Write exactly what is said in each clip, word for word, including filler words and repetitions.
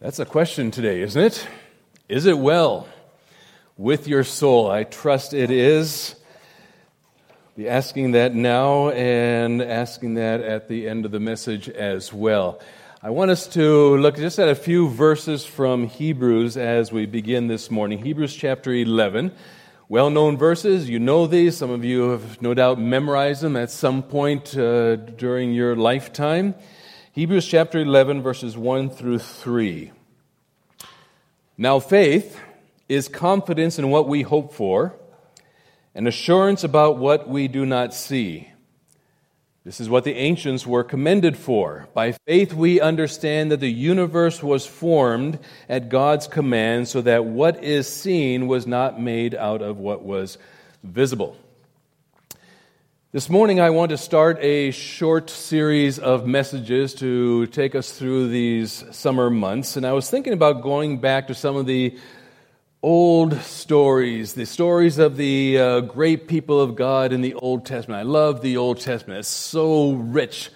That's the question today, isn't it? Is it well with your soul? I trust it is. Be asking that now and asking that at the end of the message as well. I want us to look just at a few verses from Hebrews as we begin this morning. Hebrews chapter eleven. Well-known verses. You know these. Some of you have no doubt memorized them at some point uh, during your lifetime. Hebrews chapter eleven, verses one through three. Now faith is confidence in what we hope for, and assurance about what we do not see. This is what the ancients were commended for. By faith we understand that the universe was formed at God's command, so that what is seen was not made out of what was visible. This morning I want to start a short series of messages to take us through these summer months, and I was thinking about going back to some of the old stories, the stories of the uh, great people of God in the Old Testament. I love the Old Testament. It's so rich.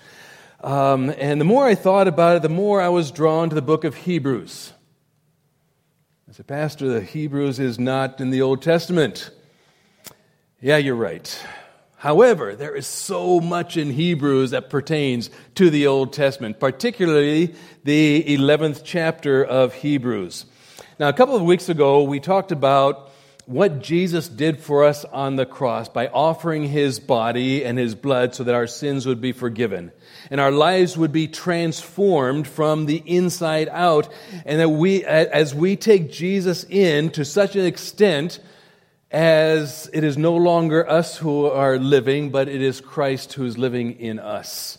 Um, and the more I thought about it, the more I was drawn to the book of Hebrews. I said, Pastor, the Hebrews is not in the Old Testament. Yeah, you're right. However, there is so much in Hebrews that pertains to the Old Testament, particularly the eleventh chapter of Hebrews. Now, a couple of weeks ago, we talked about what Jesus did for us on the cross by offering His body and His blood so that our sins would be forgiven and our lives would be transformed from the inside out, and that we, as we take Jesus in to such an extent as it is no longer us who are living, but it is Christ who is living in us.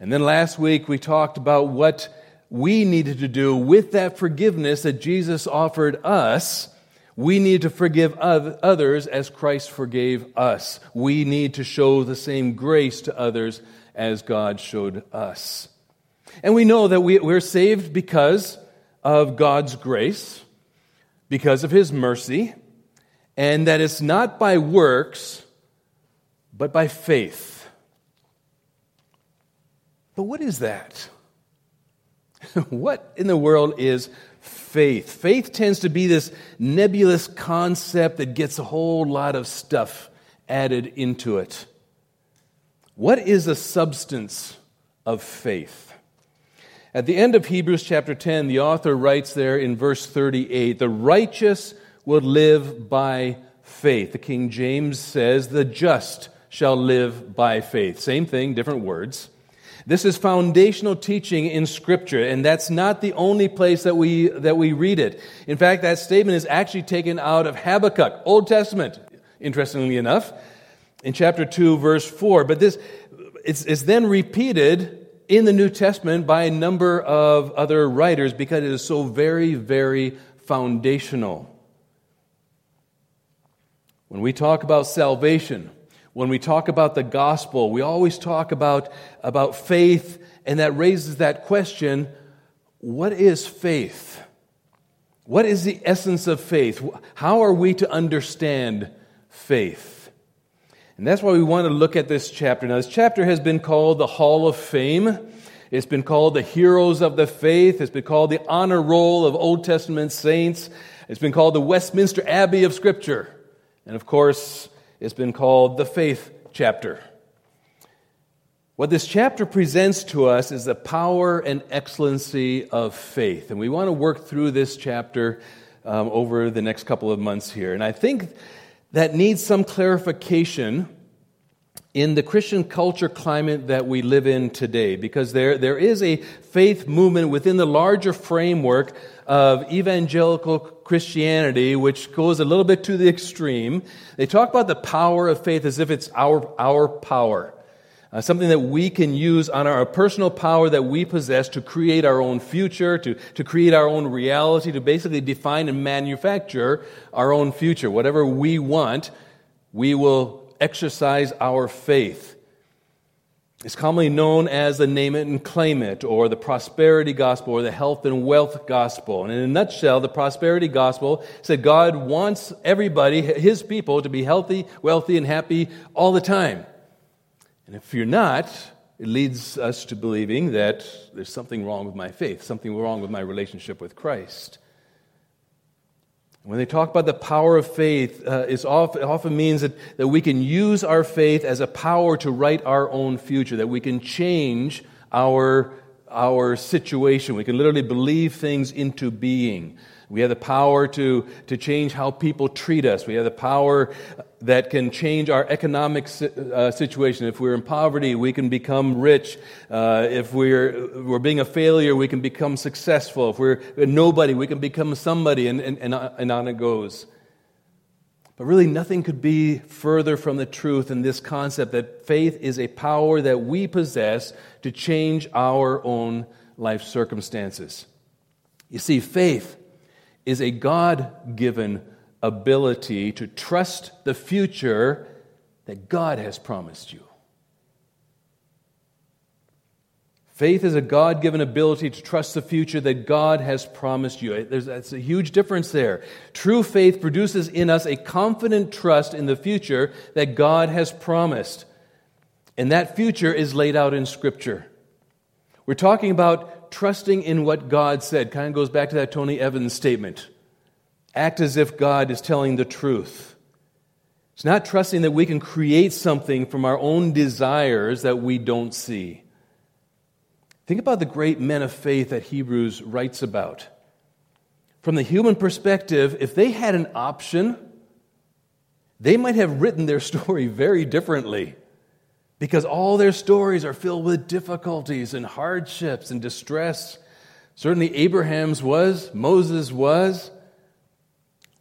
And then last week we talked about what we needed to do with that forgiveness that Jesus offered us. We need to forgive others as Christ forgave us. We need to show the same grace to others as God showed us. And we know that we, we're saved because of God's grace, because of His mercy, and that it's not by works, but by faith. But what is that? What in the world is faith? Faith tends to be this nebulous concept that gets a whole lot of stuff added into it. What is the substance of faith? At the end of Hebrews chapter ten, the author writes there in verse thirty-eight, "The righteous will live by faith." The King James says, "The just shall live by faith." Same thing, different words. This is foundational teaching in Scripture, and that's not the only place that we that we read it. In fact, that statement is actually taken out of Habakkuk, Old Testament, interestingly enough, in chapter two, verse four. But this it's, it's then repeated in the New Testament by a number of other writers because it is so very, very foundational. When we talk about salvation, when we talk about the gospel, we always talk about, about faith, and that raises that question, what is faith? What is the essence of faith? How are we to understand faith? And that's why we want to look at this chapter. Now, this chapter has been called the Hall of Fame. It's been called the Heroes of the Faith. It's been called the Honor Roll of Old Testament Saints. It's been called the Westminster Abbey of Scripture. And of course, it's been called the Faith Chapter. What this chapter presents to us is the power and excellency of faith. And we want to work through this chapter um, over the next couple of months here. And I think that needs some clarification in the Christian culture climate that we live in today, because there, there is a faith movement within the larger framework of evangelical Christianity, which goes a little bit to the extreme. They talk about the power of faith as if it's our, our power, uh, something that we can use on our personal power that we possess to create our own future, to, to create our own reality, to basically define and manufacture our own future. Whatever we want, we will exercise our faith. It's commonly known as the name it and claim it, or the prosperity gospel, or the health and wealth gospel. And in a nutshell, the prosperity gospel said God wants everybody, His people, to be healthy, wealthy, and happy all the time. And if you're not, it leads us to believing that there's something wrong with my faith, something wrong with my relationship with Christ. When they talk about the power of faith, uh, it's often, it often means that, that we can use our faith as a power to write our own future, that we can change our, our situation. We can literally believe things into being. We have the power to, to change how people treat us. We have the power that can change our economic si- uh, situation. If we're in poverty, we can become rich. Uh, if we're we're being a failure, we can become successful. If we're nobody, we can become somebody, and, and, and on it goes. But really, nothing could be further from the truth in this concept that faith is a power that we possess to change our own life circumstances. You see, faith is a God-given ability to trust the future that God has promised you. Faith is a God-given ability to trust the future that God has promised you. There's, that's a huge difference there. True faith produces in us a confident trust in the future that God has promised. And that future is laid out in Scripture. We're talking about trusting in what God said. Kind of goes back to that Tony Evans statement. Act as if God is telling the truth. It's not trusting that we can create something from our own desires that we don't see. Think about the great men of faith that Hebrews writes about. From the human perspective, if they had an option, they might have written their story very differently, because all their stories are filled with difficulties and hardships and distress. Certainly Abraham's was, Moses was.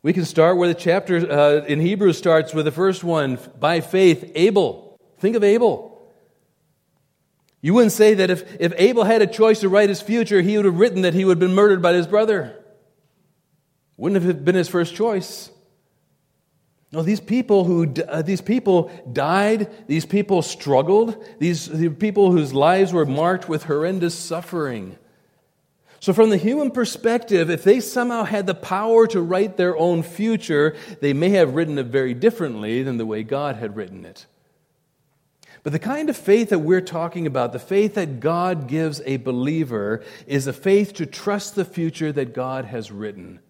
We can start where the chapter uh, in Hebrews starts with the first one, by faith, Abel. Think of Abel. You wouldn't say that if, if Abel had a choice to write his future, he would have written that he would have been murdered by his brother. Wouldn't have been his first choice. No, these people who uh, these people died, these people struggled, these, these people whose lives were marked with horrendous suffering. So from the human perspective, if they somehow had the power to write their own future, they may have written it very differently than the way God had written it. But the kind of faith that we're talking about, the faith that God gives a believer, is a faith to trust the future that God has written.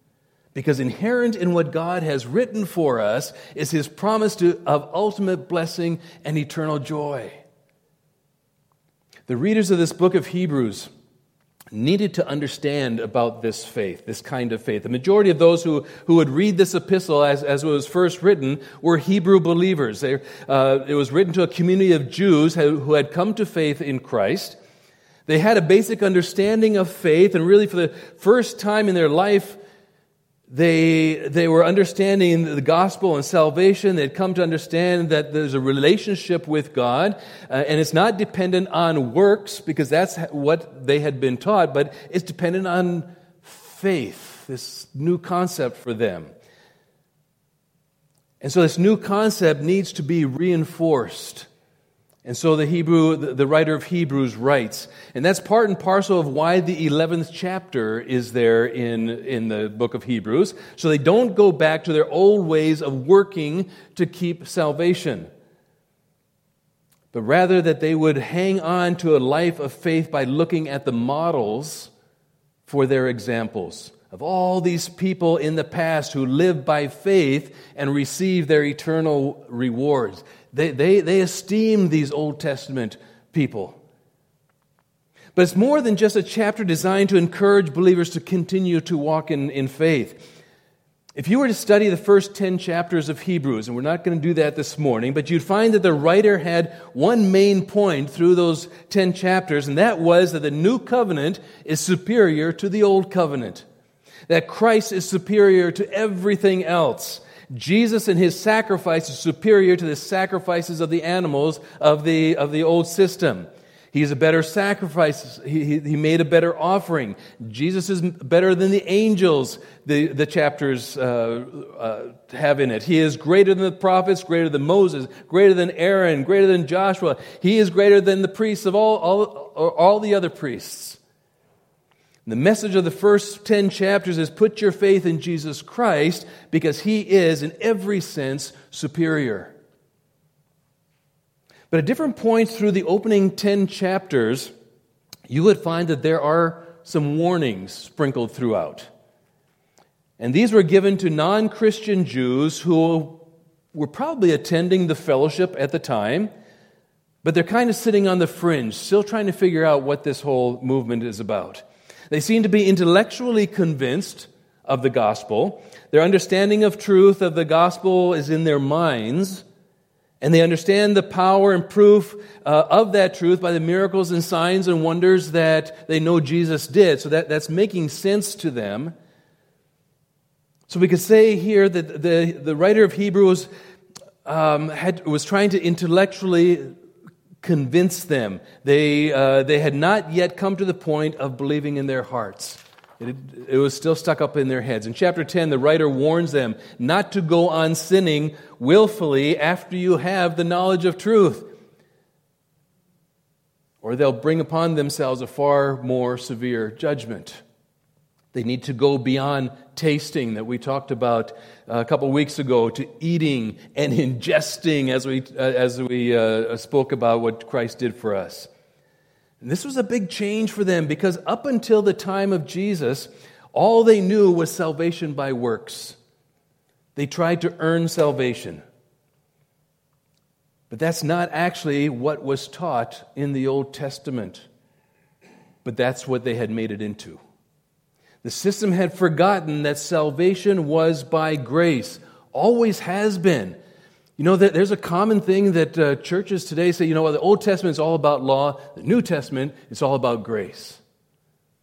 Because inherent in what God has written for us is His promise to, of ultimate blessing and eternal joy. The readers of this book of Hebrews needed to understand about this faith, this kind of faith. The majority of those who, who would read this epistle as, as it was first written were Hebrew believers. They, uh, it was written to a community of Jews who had come to faith in Christ. They had a basic understanding of faith, and really for the first time in their life, They they were understanding the gospel and salvation. They'd come to understand that there's a relationship with God, uh, and it's not dependent on works, because that's what they had been taught, but it's dependent on faith, this new concept for them. And so this new concept needs to be reinforced. And so the Hebrew, the writer of Hebrews writes, and that's part and parcel of why the eleventh chapter is there in, in the book of Hebrews, so they don't go back to their old ways of working to keep salvation, but rather that they would hang on to a life of faith by looking at the models for their examples of all these people in the past who lived by faith and received their eternal rewards. They, they, they esteem these Old Testament people. But it's more than just a chapter designed to encourage believers to continue to walk in, in faith. If you were to study the first ten chapters of Hebrews, and we're not going to do that this morning, but you'd find that the writer had one main point through those ten chapters, and that was that the new covenant is superior to the old covenant, that Christ is superior to everything else. Jesus and His sacrifice is superior to the sacrifices of the animals of the of the old system. He's a better sacrifice. He, he made a better offering. Jesus is better than the angels, the, the chapters uh, uh, have in it. He is greater than the prophets, greater than Moses, greater than Aaron, greater than Joshua. He is greater than the priests of all all, all the other priests. The message of the first ten chapters is put your faith in Jesus Christ because He is, in every sense, superior. But at different points through the opening ten chapters, you would find that there are some warnings sprinkled throughout. And these were given to non-Christian Jews who were probably attending the fellowship at the time, but they're kind of sitting on the fringe, still trying to figure out what this whole movement is about. They seem to be intellectually convinced of the gospel. Their understanding of truth of the gospel is in their minds, and they understand the power and proof uh, of that truth by the miracles and signs and wonders that they know Jesus did. So that, that's making sense to them. So we could say here that the, the writer of Hebrews um, had, was trying to intellectually convince them. They, uh, they had not yet come to the point of believing in their hearts. It, it was still stuck up in their heads. In chapter ten, the writer warns them not to go on sinning willfully after you have the knowledge of truth, or they'll bring upon themselves a far more severe judgment. They need to go beyond tasting that we talked about a couple weeks ago to eating and ingesting, as we, uh, as we uh, spoke about what Christ did for us. And this was a big change for them, because up until the time of Jesus, all they knew was salvation by works. They tried to earn salvation. But that's not actually what was taught in the Old Testament. But that's what they had made it into. The system had forgotten that salvation was by grace, always has been. You know, there's a common thing that uh, churches today say, you know, well, the Old Testament is all about law, the New Testament is all about grace.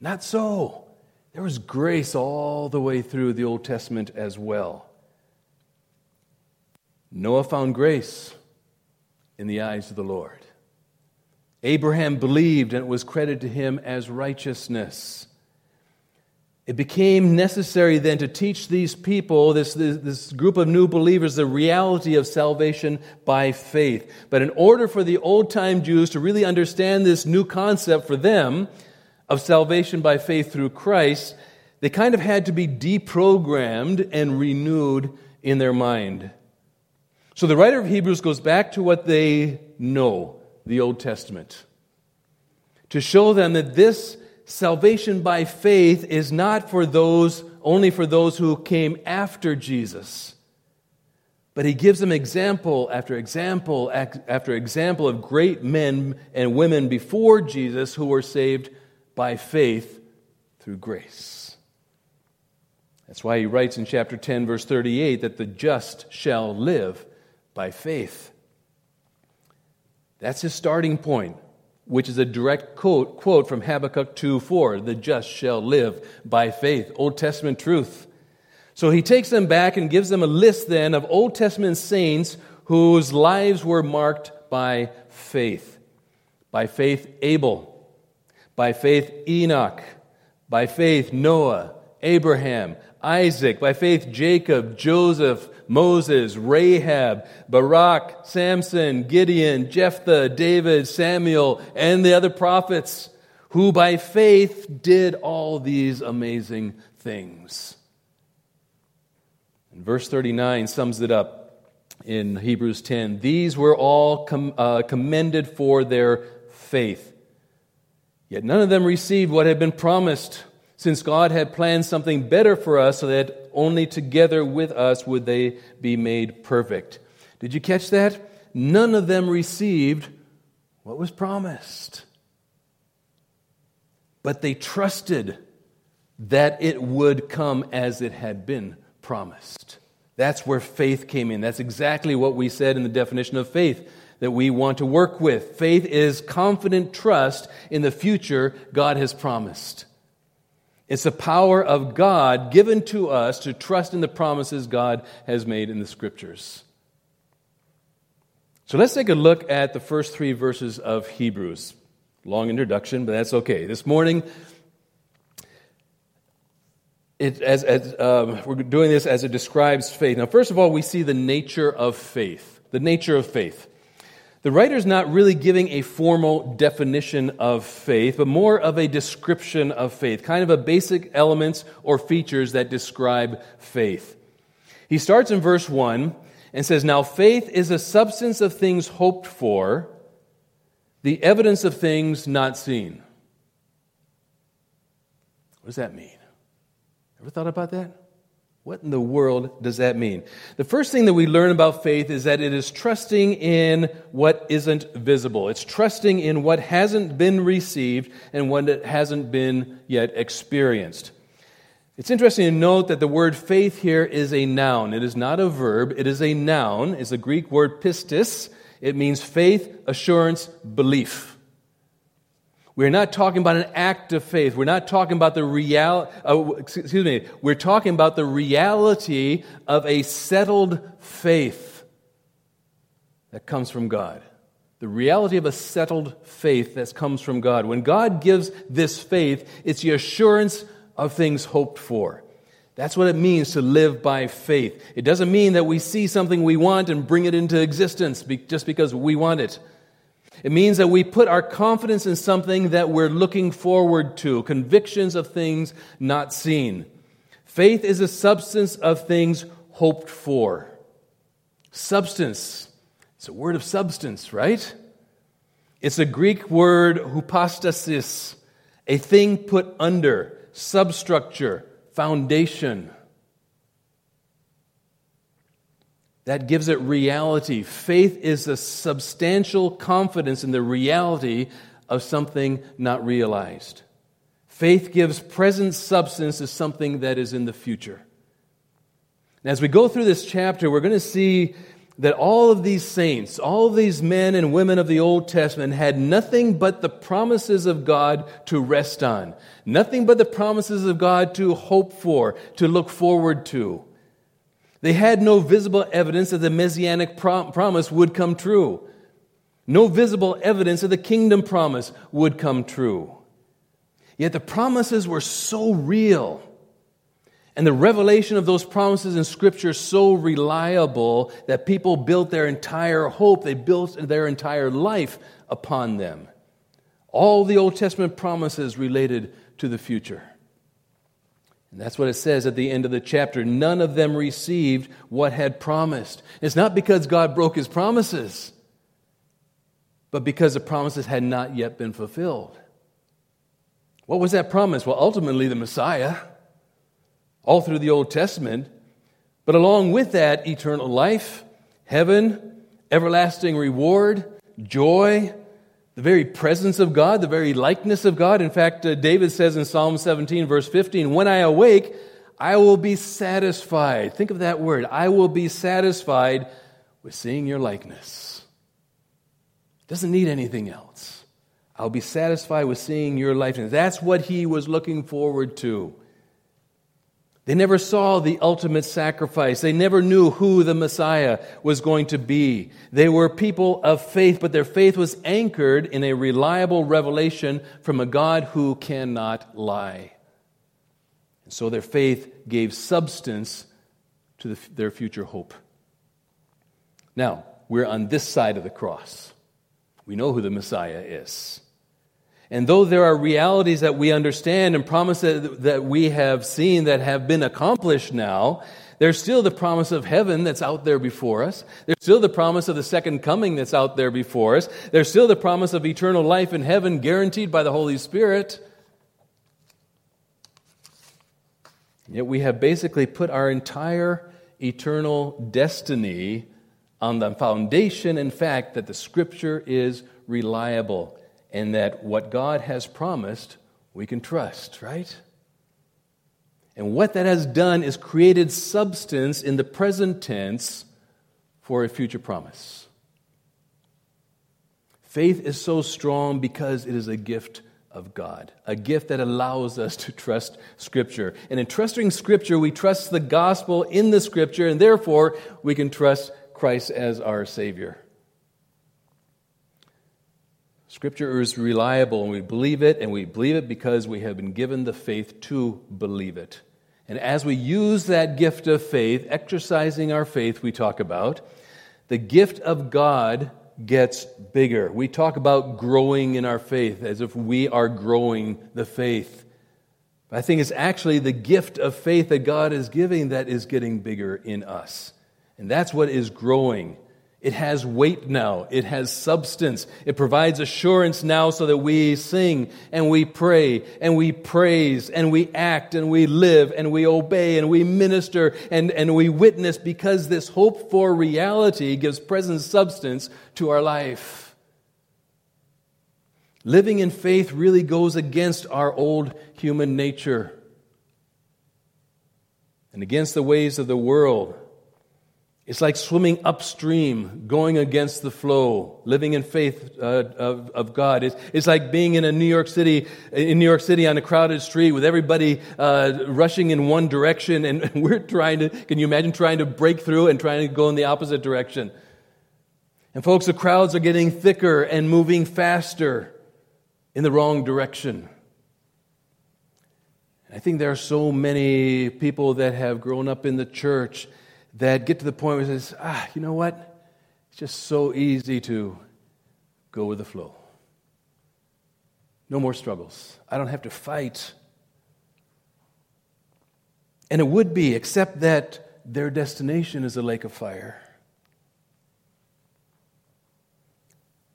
Not so. There was grace all the way through the Old Testament as well. Noah found grace in the eyes of the Lord. Abraham believed, and it was credited to him as righteousness. It became necessary then to teach these people, this, this, this group of new believers, the reality of salvation by faith. But in order for the old-time Jews to really understand this new concept for them of salvation by faith through Christ, they kind of had to be deprogrammed and renewed in their mind. So the writer of Hebrews goes back to what they know, the Old Testament, to show them that this salvation by faith is not for those, only for those who came after Jesus. But he gives them example after example after example of great men and women before Jesus who were saved by faith through grace. That's why he writes in chapter ten, verse thirty-eight, that the just shall live by faith. That's his starting point, which is a direct quote, quote from Habakkuk two four, the just shall live by faith, Old Testament truth. So he takes them back and gives them a list then of Old Testament saints whose lives were marked by faith. By faith, Abel. By faith, Enoch. By faith, Noah, Abraham, Isaac. By faith, Jacob, Joseph, Moses, Rahab, Barak, Samson, Gideon, Jephthah, David, Samuel, and the other prophets, who by faith did all these amazing things. And verse thirty-nine sums it up in Hebrews ten. These were all com- uh, commended for their faith. Yet none of them received what had been promised, since God had planned something better for us, so that only together with us would they be made perfect. Did you catch that? None of them received what was promised. But they trusted that it would come as it had been promised. That's where faith came in. That's exactly what we said in the definition of faith that we want to work with. Faith is confident trust in the future God has promised. It's the power of God given to us to trust in the promises God has made in the Scriptures. So let's take a look at the first three verses of Hebrews. Long introduction, but that's okay. This morning, it, as, as, um, we're doing this as it describes faith. Now, first of all, we see the nature of faith. The nature of faith. The writer's not really giving a formal definition of faith, but more of a description of faith, kind of a basic elements or features that describe faith. He starts in verse one and says, "Now faith is a substance of things hoped for, the evidence of things not seen. What does that mean? Ever thought about that? What in the world does that mean? The first thing that we learn about faith is that it is trusting in what isn't visible. It's trusting in what hasn't been received and what hasn't been yet experienced. It's interesting to note that the word faith here is a noun. It is not a verb. It is a noun. It's the Greek word pistis. It means faith, assurance, belief. We're not talking about an act of faith. We're not talking about the real. Uh, excuse me. We're talking about the reality of a settled faith that comes from God. The reality of a settled faith that comes from God. When God gives this faith, it's the assurance of things hoped for. That's what it means to live by faith. It doesn't mean that we see something we want and bring it into existence just because we want it. It means that we put our confidence in something that we're looking forward to, convictions of things not seen. Faith is a substance of things hoped for. Substance. It's a word of substance, right? It's a Greek word, hypostasis, a thing put under, substructure, foundation. That gives it reality. Faith is a substantial confidence in the reality of something not realized. Faith gives present substance to something that is in the future. And as we go through this chapter, we're going to see that all of these saints, all of these men and women of the Old Testament had nothing but the promises of God to rest on, nothing but the promises of God to hope for, to look forward to. They had no visible evidence that the messianic prom- promise would come true. No visible evidence that the kingdom promise would come true. Yet the promises were so real, and the revelation of those promises in Scripture so reliable that people built their entire hope, they built their entire life upon them. All the Old Testament promises related to the future. And that's what it says at the end of the chapter. None of them received what had promised. It's not because God broke his promises, but because the promises had not yet been fulfilled. What was that promise? Well, ultimately the Messiah, all through the Old Testament, but along with that, eternal life, heaven, everlasting reward, joy, the very presence of God, the very likeness of God. In fact, uh, David says in Psalm seventeen, verse fifteen, when I awake, I will be satisfied. Think of that word. I will be satisfied with seeing your likeness. Doesn't need anything else. I'll be satisfied with seeing your likeness. That's what he was looking forward to. They never saw the ultimate sacrifice. They never knew who the Messiah was going to be. They were people of faith, but their faith was anchored in a reliable revelation from a God who cannot lie. And so their faith gave substance to the, their future hope. Now, we're on this side of the cross. We know who the Messiah is. And though there are realities that we understand and promises that we have seen that have been accomplished now, there's still the promise of heaven that's out there before us. There's still the promise of the second coming that's out there before us. There's still the promise of eternal life in heaven guaranteed by the Holy Spirit. Yet we have basically put our entire eternal destiny on the foundation, in fact, that the Scripture is reliable. And that what God has promised, we can trust, right? And what that has done is created substance in the present tense for a future promise. Faith is so strong because it is a gift of God, a gift that allows us to trust Scripture. And in trusting Scripture, we trust the gospel in the Scripture, and therefore we can trust Christ as our Savior. Scripture is reliable, and we believe it, and we believe it because we have been given the faith to believe it. And as we use that gift of faith, exercising our faith, we talk about, the gift of God gets bigger. We talk about growing in our faith as if we are growing the faith. But I think it's actually the gift of faith that God is giving that is getting bigger in us. And that's what is growing. It has weight now. It has substance. It provides assurance now so that we sing and we pray and we praise and we act and we live and we obey and we minister and, and we witness, because this hope for reality gives present substance to our life. Living in faith really goes against our old human nature and against the ways of the world. It's like swimming upstream, going against the flow, living in faith uh, of, of God. It's, it's like being in a New York City, in New York City on a crowded street with everybody uh, rushing in one direction, and we're trying to. Can you imagine trying to break through and trying to go in the opposite direction? And folks, the crowds are getting thicker and moving faster in the wrong direction. I think there are so many people that have grown up in the church that get to the point where it says, ah, you know what? It's just so easy to go with the flow. No more struggles. I don't have to fight. And it would be, except that their destination is a lake of fire.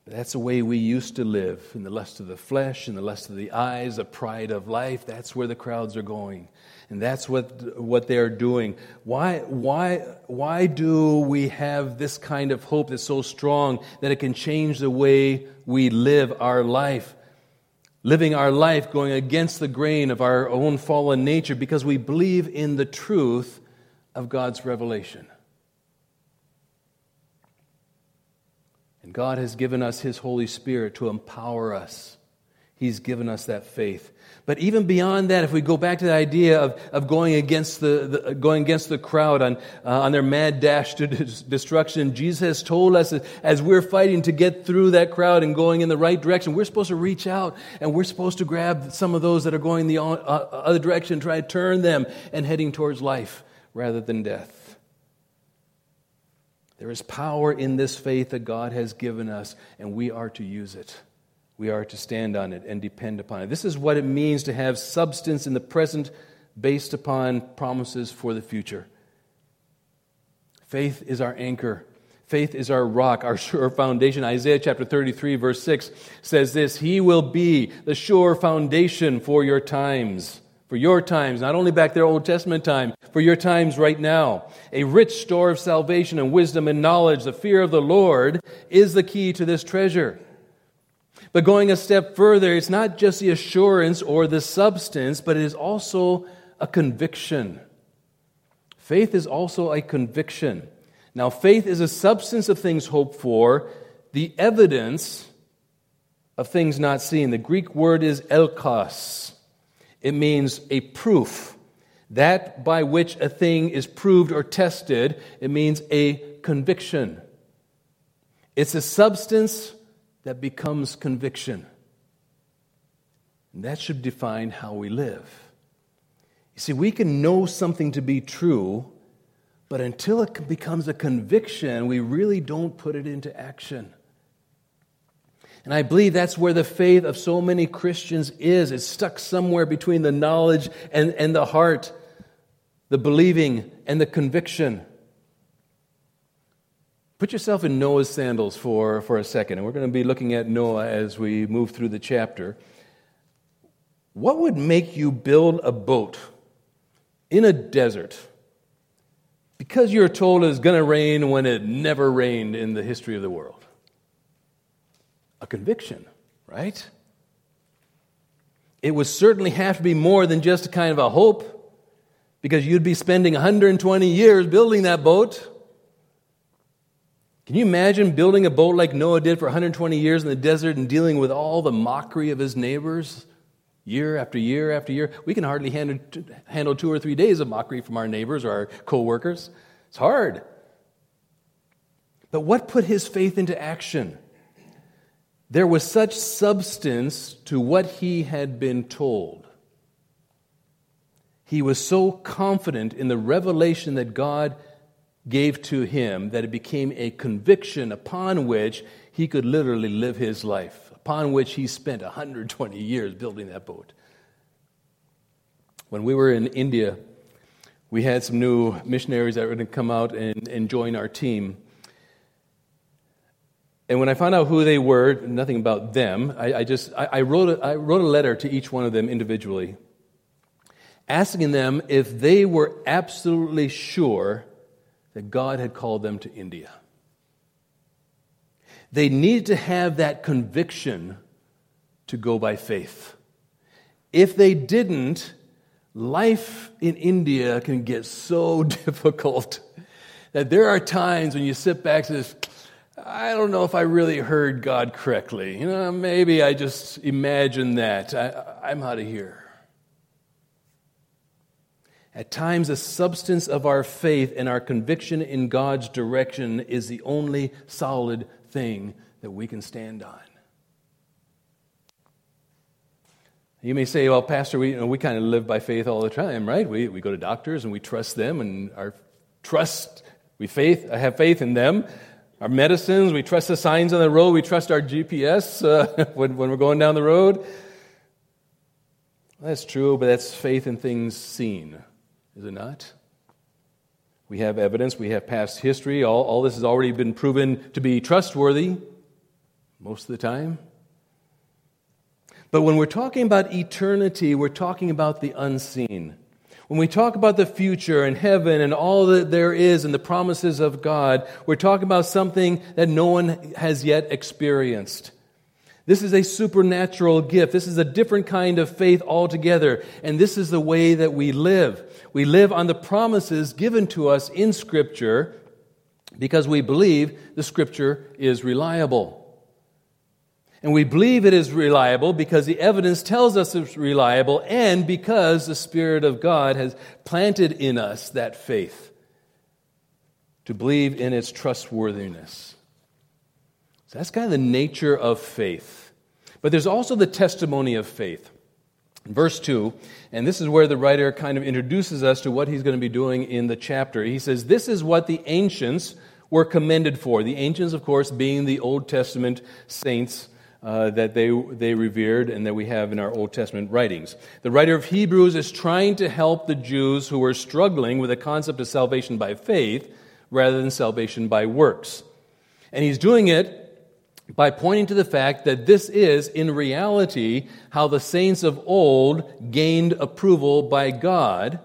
That's the way we used to live, in the lust of the flesh, in the lust of the eyes, the pride of life. That's where the crowds are going. And that's what what they are doing. Why why why do we have this kind of hope that's so strong that it can change the way we live our life? Living our life going against the grain of our own fallen nature, because we believe in the truth of God's revelation. And God has given us His Holy Spirit to empower us. He's given us that faith. But even beyond that, if we go back to the idea of, of going against the, the going against the crowd on uh, on their mad dash to dis- destruction, Jesus has told us that as we're fighting to get through that crowd and going in the right direction, we're supposed to reach out and we're supposed to grab some of those that are going the o- uh, other direction, try to turn them and heading towards life rather than death. There is power in this faith that God has given us, and we are to use it. We are to stand on it and depend upon it. This is what it means to have substance in the present based upon promises for the future. Faith is our anchor. Faith is our rock, our sure foundation. Isaiah chapter thirty-three, verse six says this, He will be the sure foundation for your times. For your times, not only back there, Old Testament time, for your times right now. A rich store of salvation and wisdom and knowledge, the fear of the Lord is the key to this treasure. But going a step further, it's not just the assurance or the substance, but it is also a conviction. Faith is also a conviction. Now, faith is a substance of things hoped for, the evidence of things not seen. The Greek word is elkos. It means a proof, that by which a thing is proved or tested. It means a conviction. It's a substance that becomes conviction. And that should define how we live. You see, we can know something to be true, but until it becomes a conviction, we really don't put it into action. And I believe that's where the faith of so many Christians is. It's stuck somewhere between the knowledge and, and the heart, the believing and the conviction. Put yourself in Noah's sandals for, for a second, and we're going to be looking at Noah as we move through the chapter. What would make you build a boat in a desert because you're told it's going to rain when it never rained in the history of the world? A conviction, right? It would certainly have to be more than just a kind of a hope, because you'd be spending one hundred twenty years building that boat. Can you imagine building a boat like Noah did for one hundred twenty years in the desert and dealing with all the mockery of his neighbors year after year after year? We can hardly handle two or three days of mockery from our neighbors or our co-workers. It's hard. But what put his faith into action? There was such substance to what he had been told. He was so confident in the revelation that God gave to him that it became a conviction upon which he could literally live his life, upon which he spent one hundred twenty years building that boat. When we were in India, we had some new missionaries that were going to come out and, and join our team. And when I found out who they were, nothing about them, I, I just I, I wrote a, I wrote a letter to each one of them individually, asking them if they were absolutely sure that God had called them to India. They needed to have that conviction to go by faith. If they didn't, life in India can get so difficult that there are times when you sit back and say, I don't know if I really heard God correctly. You know, maybe I just imagined that. I, I'm out of here. At times, the substance of our faith and our conviction in God's direction is the only solid thing that we can stand on. You may say, well, Pastor, we, you know, we kind of live by faith all the time, right? We we go to doctors and we trust them, and our trust, we faith, I have faith in them. Our medicines, we trust the signs on the road, we trust our G P S uh, when, when we're going down the road. That's true, but that's faith in things seen, is it not? We have evidence, we have past history, all, all this has already been proven to be trustworthy most of the time. But when we're talking about eternity, we're talking about the unseen. When we talk about the future and heaven and all that there is and the promises of God, we're talking about something that no one has yet experienced. This is a supernatural gift. This is a different kind of faith altogether. And this is the way that we live. We live on the promises given to us in Scripture because we believe the Scripture is reliable. And we believe it is reliable because the evidence tells us it's reliable and because the Spirit of God has planted in us that faith to believe in its trustworthiness. So that's kind of the nature of faith. But there's also the testimony of faith. In verse two, and this is where the writer kind of introduces us to what he's going to be doing in the chapter. He says, this is what the ancients were commended for. The ancients, of course, being the Old Testament saints Uh, that they they revered and that we have in our Old Testament writings. The writer of Hebrews is trying to help the Jews who are struggling with the concept of salvation by faith rather than salvation by works. And he's doing it by pointing to the fact that this is, in reality, how the saints of old gained approval by God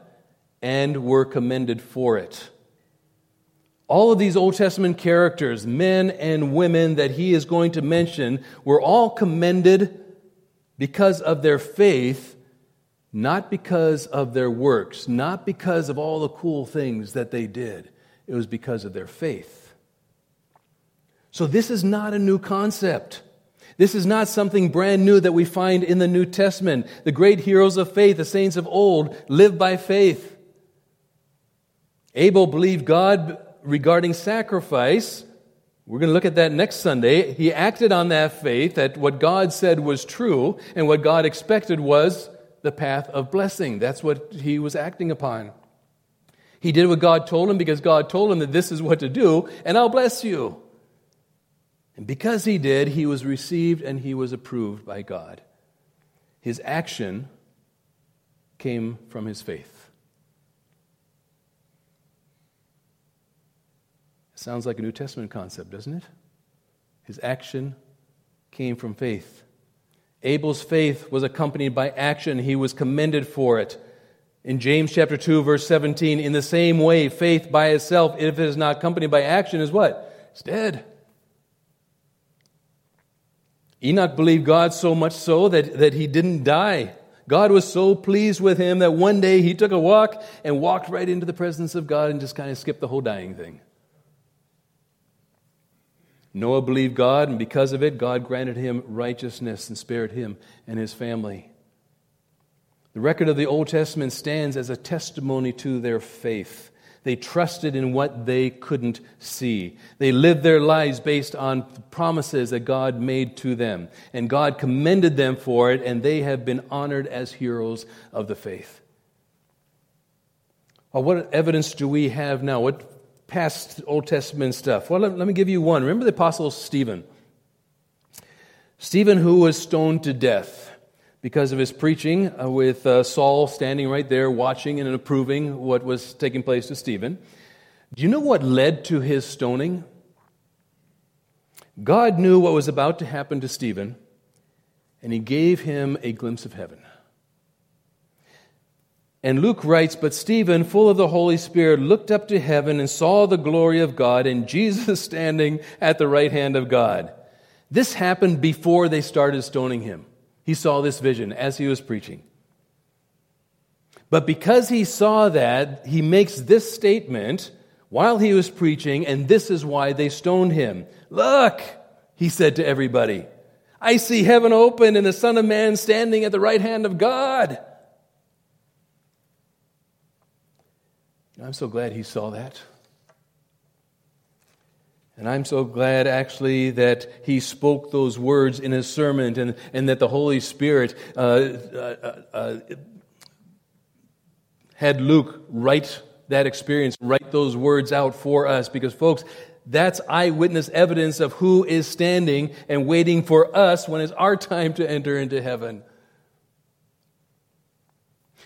and were commended for it. All of these Old Testament characters, men and women that he is going to mention, were all commended because of their faith, not because of their works, not because of all the cool things that they did. It was because of their faith. So this is not a new concept. This is not something brand new that we find in the New Testament. The great heroes of faith, the saints of old, lived by faith. Abel believed God regarding sacrifice. We're going to look at that next Sunday. He acted on that faith that what God said was true and what God expected was the path of blessing. That's what he was acting upon. He did what God told him because God told him that this is what to do and I'll bless you. And because he did, he was received and he was approved by God. His action came from his faith. Sounds like a New Testament concept, doesn't it? His action came from faith. Abel's faith was accompanied by action. He was commended for it. In James chapter two, verse seventeen, in the same way, faith by itself, if it is not accompanied by action, is what? It's dead. Enoch believed God so much so that, that he didn't die. God was so pleased with him that one day he took a walk and walked right into the presence of God and just kind of skipped the whole dying thing. Noah believed God, and because of it, God granted him righteousness and spared him and his family. The record of the Old Testament stands as a testimony to their faith. They trusted in what they couldn't see. They lived their lives based on promises that God made to them, and God commended them for it, and they have been honored as heroes of the faith. Well, what evidence do we have now? What past Old Testament stuff? Well, let, let me give you one. Remember the Apostle Stephen. Stephen, who was stoned to death because of his preaching, uh, with uh, Saul standing right there watching and approving what was taking place to Stephen. Do you know what led to his stoning? God knew what was about to happen to Stephen, and he gave him a glimpse of heaven. And Luke writes, "But Stephen, full of the Holy Spirit, looked up to heaven and saw the glory of God and Jesus standing at the right hand of God." This happened before they started stoning him. He saw this vision as he was preaching. But because he saw that, he makes this statement while he was preaching, and this is why they stoned him. "Look," he said to everybody, "I see heaven open and the Son of Man standing at the right hand of God." I'm so glad he saw that. And I'm so glad, actually, that he spoke those words in his sermon, and, and that the Holy Spirit uh, uh, uh, had Luke write that experience, write those words out for us. Because, folks, that's eyewitness evidence of who is standing and waiting for us when it's our time to enter into heaven.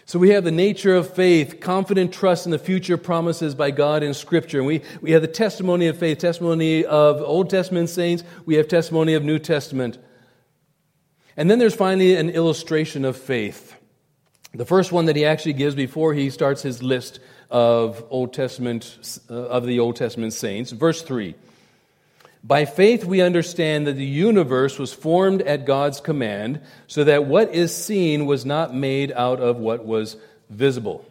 So we have the nature of faith, confident trust in the future promises by God in Scripture. And we, we have the testimony of faith, testimony of Old Testament saints. We have testimony of New Testament. And then there's finally an illustration of faith. The first one that he actually gives before he starts his list of Old Testament uh, of the Old Testament saints. Verse three. "By faith we understand that the universe was formed at God's command, so that what is seen was not made out of what was visible."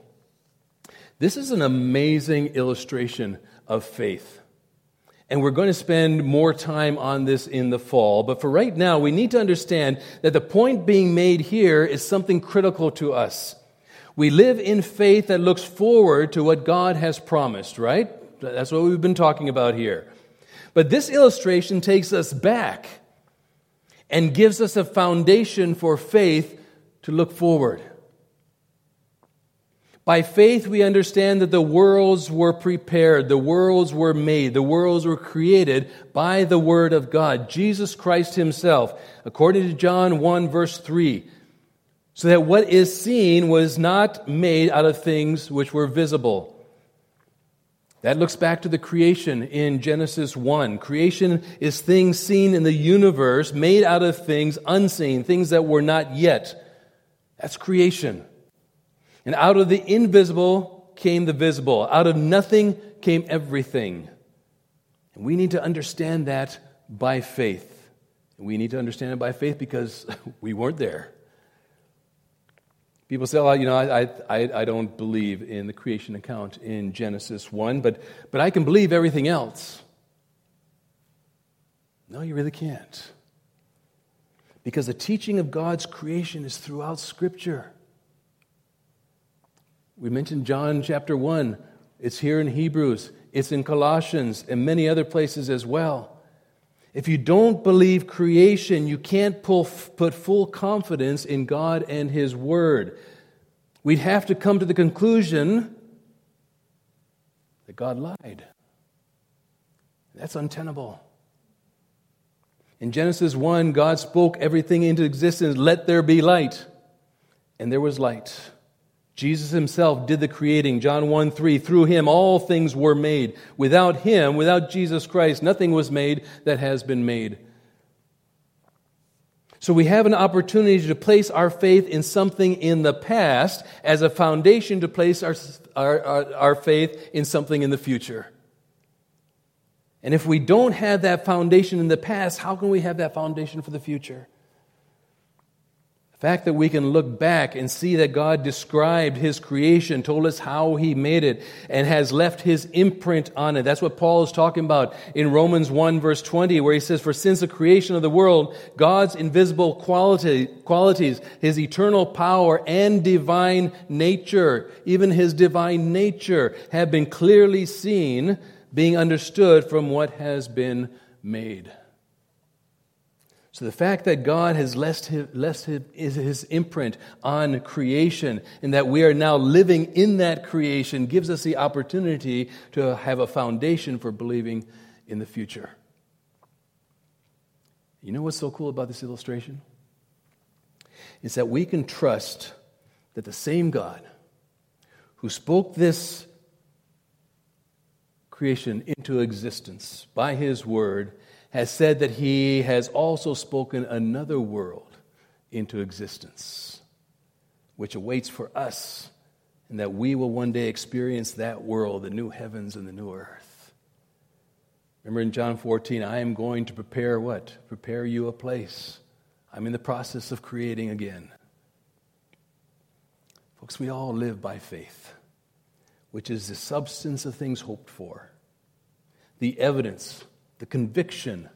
This is an amazing illustration of faith. And we're going to spend more time on this in the fall. But for right now, we need to understand that the point being made here is something critical to us. We live in faith that looks forward to what God has promised, right? That's what we've been talking about here. But this illustration takes us back and gives us a foundation for faith to look forward. By faith we understand that the worlds were prepared, the worlds were made, the worlds were created by the Word of God, Jesus Christ Himself, according to John one, verse three, so that what is seen was not made out of things which were visible. That looks back to the creation in Genesis one. Creation is things seen in the universe, made out of things unseen, things that were not yet. That's creation. And out of the invisible came the visible. Out of nothing came everything. And we need to understand that by faith. We need to understand it by faith because we weren't there. People say, "Well, you know, I, I I don't believe in the creation account in Genesis one, but but I can believe everything else." No, you really can't. Because the teaching of God's creation is throughout Scripture. We mentioned John chapter one. It's here in Hebrews. It's in Colossians and many other places as well. If you don't believe creation, you can't pull, put full confidence in God and His Word. We'd have to come to the conclusion that God lied. That's untenable. In Genesis one, God spoke everything into existence, "Let there be light." And there was light. Jesus Himself did the creating. John one, three, "Through Him all things were made." Without Him, without Jesus Christ, nothing was made that has been made. So we have an opportunity to place our faith in something in the past as a foundation to place our, our, our, our faith in something in the future. And if we don't have that foundation in the past, how can we have that foundation for the future? The fact that we can look back and see that God described His creation, told us how He made it, and has left His imprint on it. That's what Paul is talking about in Romans one, verse twenty, where he says, "For since the creation of the world, God's invisible quality, qualities, His eternal power and divine nature, even His divine nature, have been clearly seen, being understood from what has been made." So the fact that God has left his, left his, his imprint on creation and that we are now living in that creation gives us the opportunity to have a foundation for believing in the future. You know what's so cool about this illustration? It's that we can trust that the same God who spoke this creation into existence by His Word has said that he has also spoken another world into existence, which awaits for us, and that we will one day experience that world, the new heavens and the new earth. Remember in John fourteen, I am going to prepare what? Prepare you a place. I'm in the process of creating again. Folks, we all live by faith, which is the substance of things hoped for, the evidence, the conviction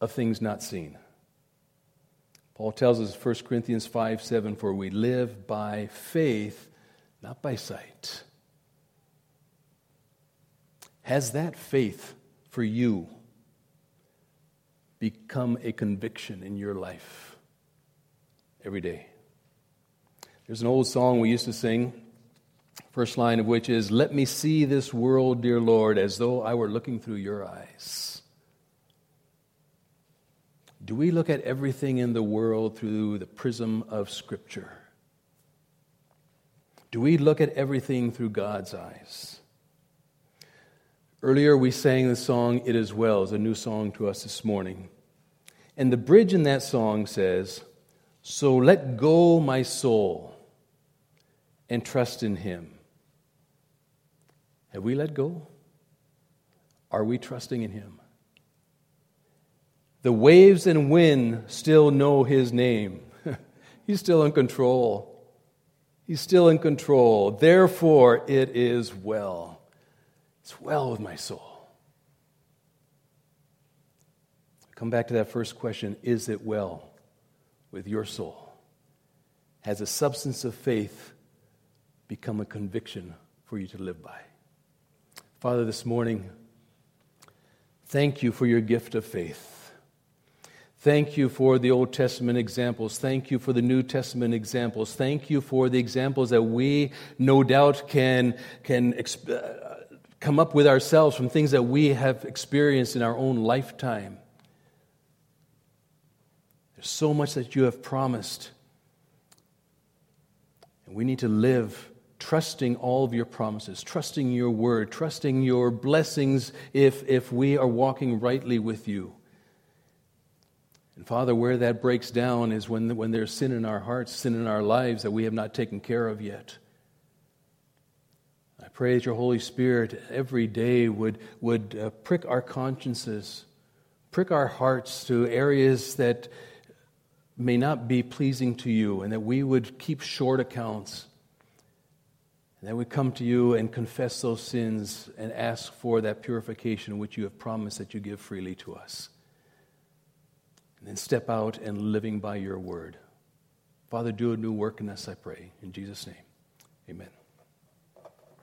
of things not seen. Paul tells us in First Corinthians five seven, for we live by faith, not by sight. Has that faith for you become a conviction in your life every day? There's an old song we used to sing, first line of which is, let me see this world, dear Lord, as though I were looking through your eyes. Do we look at everything in the world through the prism of Scripture? Do we look at everything through God's eyes? Earlier we sang the song, It Is Well, is a new song to us this morning. And the bridge in that song says, so let go my soul and trust in Him. Have we let go? Are we trusting in Him? The waves and wind still know His name. He's still in control. He's still in control. Therefore, it is well. It's well with my soul. Come back to that first question. Is it well with your soul? Has a substance of faith become a conviction for you to live by? Father, this morning, thank you for your gift of faith. Thank you for the Old Testament examples. Thank you for the New Testament examples. Thank you for the examples that we, no doubt, can, can exp- uh, come up with ourselves from things that we have experienced in our own lifetime. There's so much that you have promised, and we need to live trusting all of your promises, trusting your word, trusting your blessings if, if we are walking rightly with you. And Father, where that breaks down is when, when there's sin in our hearts, sin in our lives that we have not taken care of yet. I pray that your Holy Spirit every day would, would uh, prick our consciences, prick our hearts to areas that may not be pleasing to you, and that we would keep short accounts. And then we come to you and confess those sins and ask for that purification which you have promised that you give freely to us. And then step out and living by your word. Father, do a new work in us, I pray. In Jesus' name, amen.